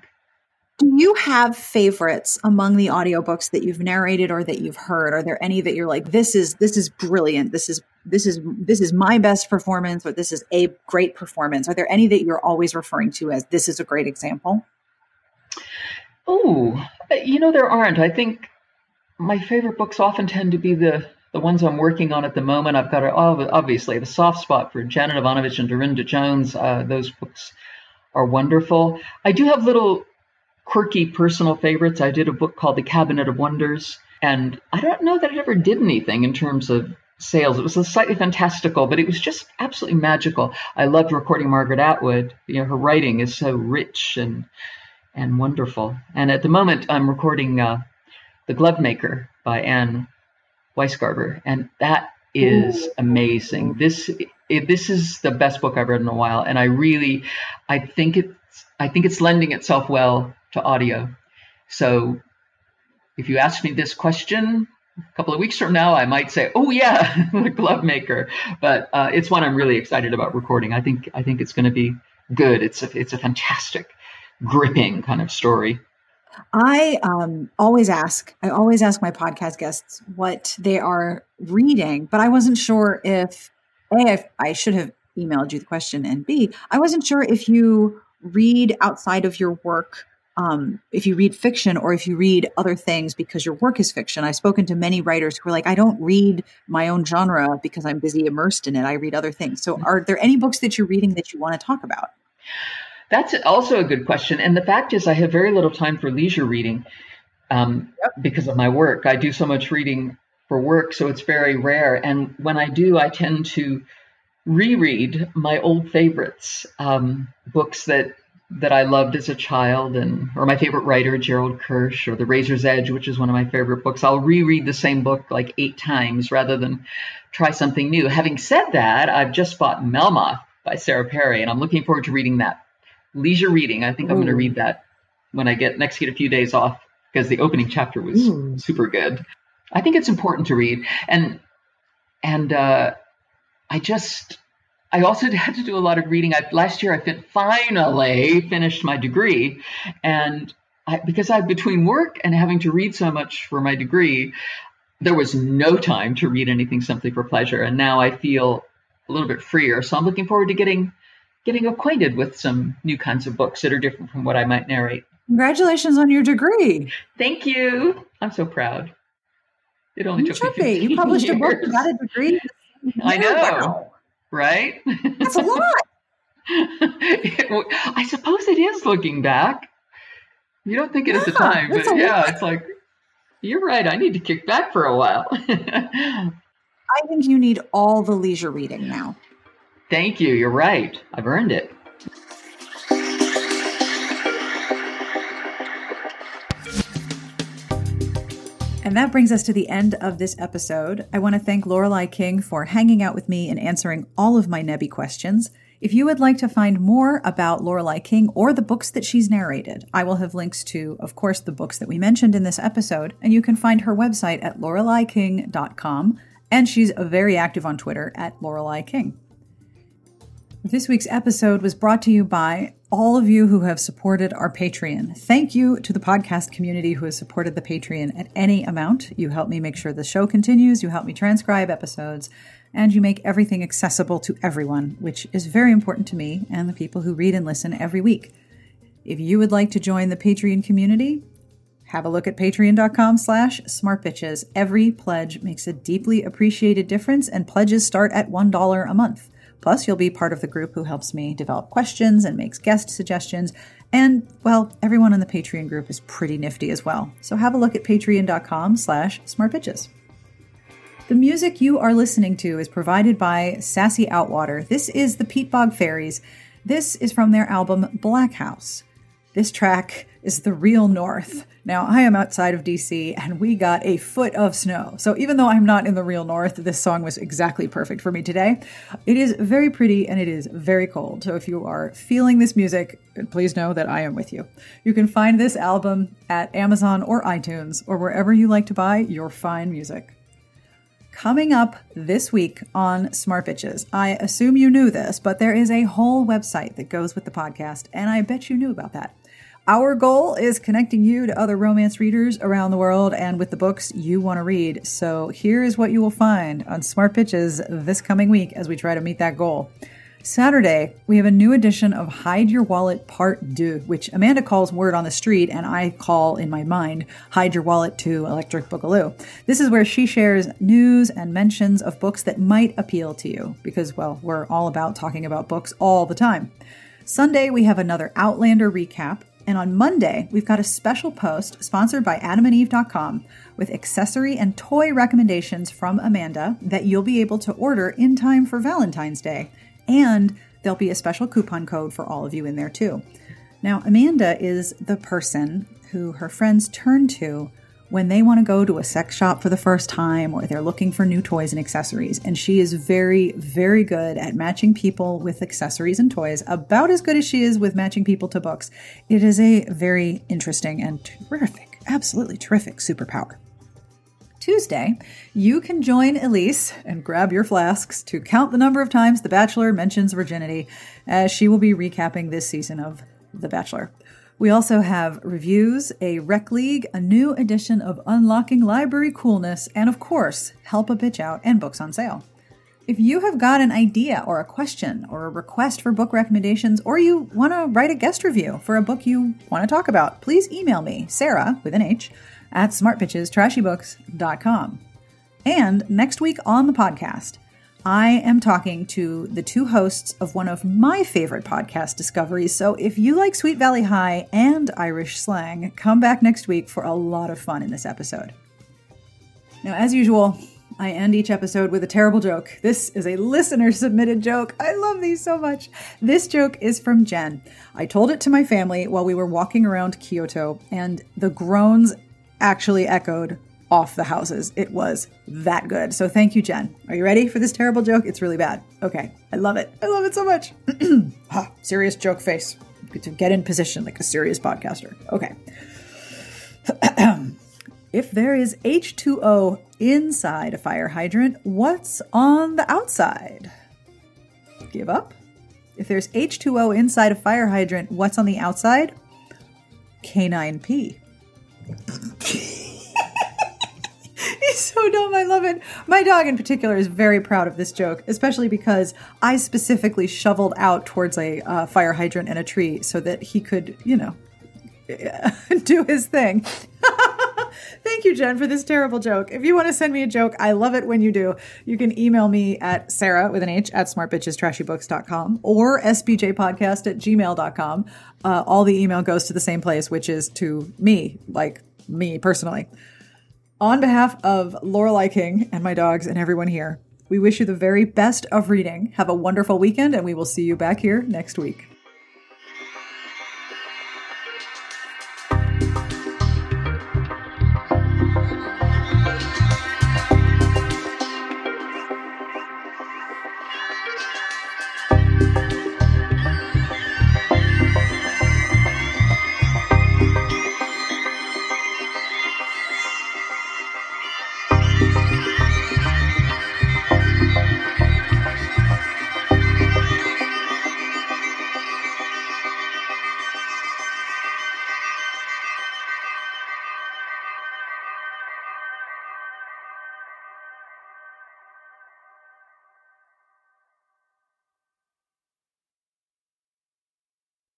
Do you have favorites among the audiobooks that you've narrated or that you've heard? Are there any that you're like, this is this is brilliant. This is this is this is my best performance, or this is a great performance? Are there any that you're always referring to as this is a great example? Oh, you know, there aren't. I think my favorite books often tend to be the the ones I'm working on at the moment. I've got a, obviously the soft spot for Janet Evanovich and Darynda Jones. Uh, those books are wonderful. I do have little quirky personal favorites. I did a book called The Cabinet of Wonders, and I don't know that it ever did anything in terms of sales. It was a slightly fantastical, but it was just absolutely magical. I loved recording Margaret Atwood. You know, her writing is so rich and and wonderful. And at the moment, I'm recording uh, The Glove Maker by Anne Weisgarber, and that is amazing. This it, this is the best book I've read in a while, and I really, I think it, I think it's lending itself well to audio. So if you ask me this question a couple of weeks from now, I might say, oh yeah, The Glove Maker. But uh, it's one I'm really excited about recording. I think I think it's going to be good. It's a, it's a fantastic, gripping kind of story. I um, always ask, I always ask my podcast guests what they are reading, but I wasn't sure if, A, if I should have emailed you the question, and B, I wasn't sure if you read outside of your work. Um, if you read fiction or if you read other things because your work is fiction. I've spoken to many writers who are like, I don't read my own genre because I'm busy immersed in it. I read other things. So are there any books that you're reading that you want to talk about? That's also a good question. And the fact is I have very little time for leisure reading um, yep. because of my work. I do so much reading for work, so it's very rare. And when I do, I tend to reread my old favorites, um, books that that I loved as a child, and or my favorite writer, Gerald Kirsch, or The Razor's Edge, which is one of my favorite books. I'll reread the same book like eight times rather than try something new. Having said that, I've just bought Melmoth by Sarah Perry, and I'm looking forward to reading that. Leisure reading. I think Ooh. I'm going to read that when I get next get a few days off, because the opening chapter was Ooh. super good. I think it's important to read. And, and uh, I just... I also had to do a lot of reading. I, last year, I fin- finally finished my degree, and I, because I between work and having to read so much for my degree, there was no time to read anything simply for pleasure. And now I feel a little bit freer, so I'm looking forward to getting getting acquainted with some new kinds of books that are different from what I might narrate. Congratulations on your degree! Thank you. I'm so proud. It only you took should me fifteen be. You published years. A book, you got a degree. I know. Wow. Right? That's a lot. it, I suppose it is looking back. You don't think it yeah, at the time, but yeah, lot. It's like, you're right. I need to kick back for a while. I think you need all the leisure reading now. Thank you. You're right. I've earned it. And that brings us to the end of this episode. I want to thank Lorelei King for hanging out with me and answering all of my Nebby questions. If you would like to find more about Lorelei King or the books that she's narrated, I will have links to, of course, the books that we mentioned in this episode, and you can find her website at lorelei king dot com, and she's very active on Twitter at Lorelei King. This week's episode was brought to you by all of you who have supported our Patreon. Thank you to the podcast community who has supported the Patreon at any amount. You help me make sure the show continues, you help me transcribe episodes, and you make everything accessible to everyone, which is very important to me and the people who read and listen every week. If you would like to join the Patreon community, have a look at patreon dot com slash smart bitches. Every pledge makes a deeply appreciated difference, and pledges start at one dollar a month. Plus, you'll be part of the group who helps me develop questions and makes guest suggestions. And, well, everyone in the Patreon group is pretty nifty as well. So have a look at patreon dot com slash smart bitches. The music you are listening to is provided by Sassy Outwater. This is the Peat Bog Fairies. This is from their album Black House. This track is the real north. Now, I am outside of D C and we got a foot of snow. So even though I'm not in the real north, this song was exactly perfect for me today. It is very pretty and it is very cold. So if you are feeling this music, please know that I am with you. You can find this album at Amazon or iTunes or wherever you like to buy your fine music. Coming up this week on Smart Bitches, I assume you knew this, but there is a whole website that goes with the podcast and I bet you knew about that. Our goal is connecting you to other romance readers around the world and with the books you want to read. So here is what you will find on Smart Bitches this coming week as we try to meet that goal. Saturday, we have a new edition of Hide Your Wallet Part two, which Amanda calls Word on the Street, and I call in my mind Hide Your Wallet to Electric Boogaloo. This is where she shares news and mentions of books that might appeal to you because, well, we're all about talking about books all the time. Sunday, we have another Outlander recap. And on Monday, we've got a special post sponsored by adam and eve dot com with accessory and toy recommendations from Amanda that you'll be able to order in time for Valentine's Day. And there'll be a special coupon code for all of you in there too. Now, Amanda is the person who her friends turn to when they want to go to a sex shop for the first time or they're looking for new toys and accessories. And she is very, very good at matching people with accessories and toys, about as good as she is with matching people to books. It is a very interesting and terrific, absolutely terrific superpower. Tuesday, you can join Elise and grab your flasks to count the number of times The Bachelor mentions virginity, as she will be recapping this season of The Bachelor. We also have reviews, a rec league, a new edition of Unlocking Library Coolness, and of course, Help a Bitch Out and books on sale. If you have got an idea or a question or a request for book recommendations, or you want to write a guest review for a book you want to talk about, please email me, Sarah, with an H, at smart bitches trashy books dot com. And next week on the podcast, I am talking to the two hosts of one of my favorite podcast discoveries, so if you like Sweet Valley High and Irish slang, come back next week for a lot of fun in this episode. Now, as usual, I end each episode with a terrible joke. This is a listener-submitted joke. I love these so much. This joke is from Jen. I told it to my family while we were walking around Kyoto, and the groans actually echoed off the houses. It was that good. So thank you, Jen. Are you ready for this terrible joke? It's really bad. Okay. I love it. I love it so much. ah, serious joke face. To get in position like a serious podcaster. Okay. If there is H two O inside a fire hydrant, what's on the outside? Give up. If there's H two O inside a fire hydrant, what's on the outside? Canine pee. He's so dumb. I love it. My dog in particular is very proud of this joke, especially because I specifically shoveled out towards a uh, fire hydrant and a tree so that he could, you know, do his thing. Thank you, Jen, for this terrible joke. If you want to send me a joke, I love it when you do. You can email me at Sarah with an H at smart bitches trashy books dot com or sbjpodcast at gmail dot com. Uh, all the email goes to the same place, which is to me, like me personally. On behalf of Lorelei King and my dogs and everyone here, we wish you the very best of reading. Have a wonderful weekend, and we will see you back here next week.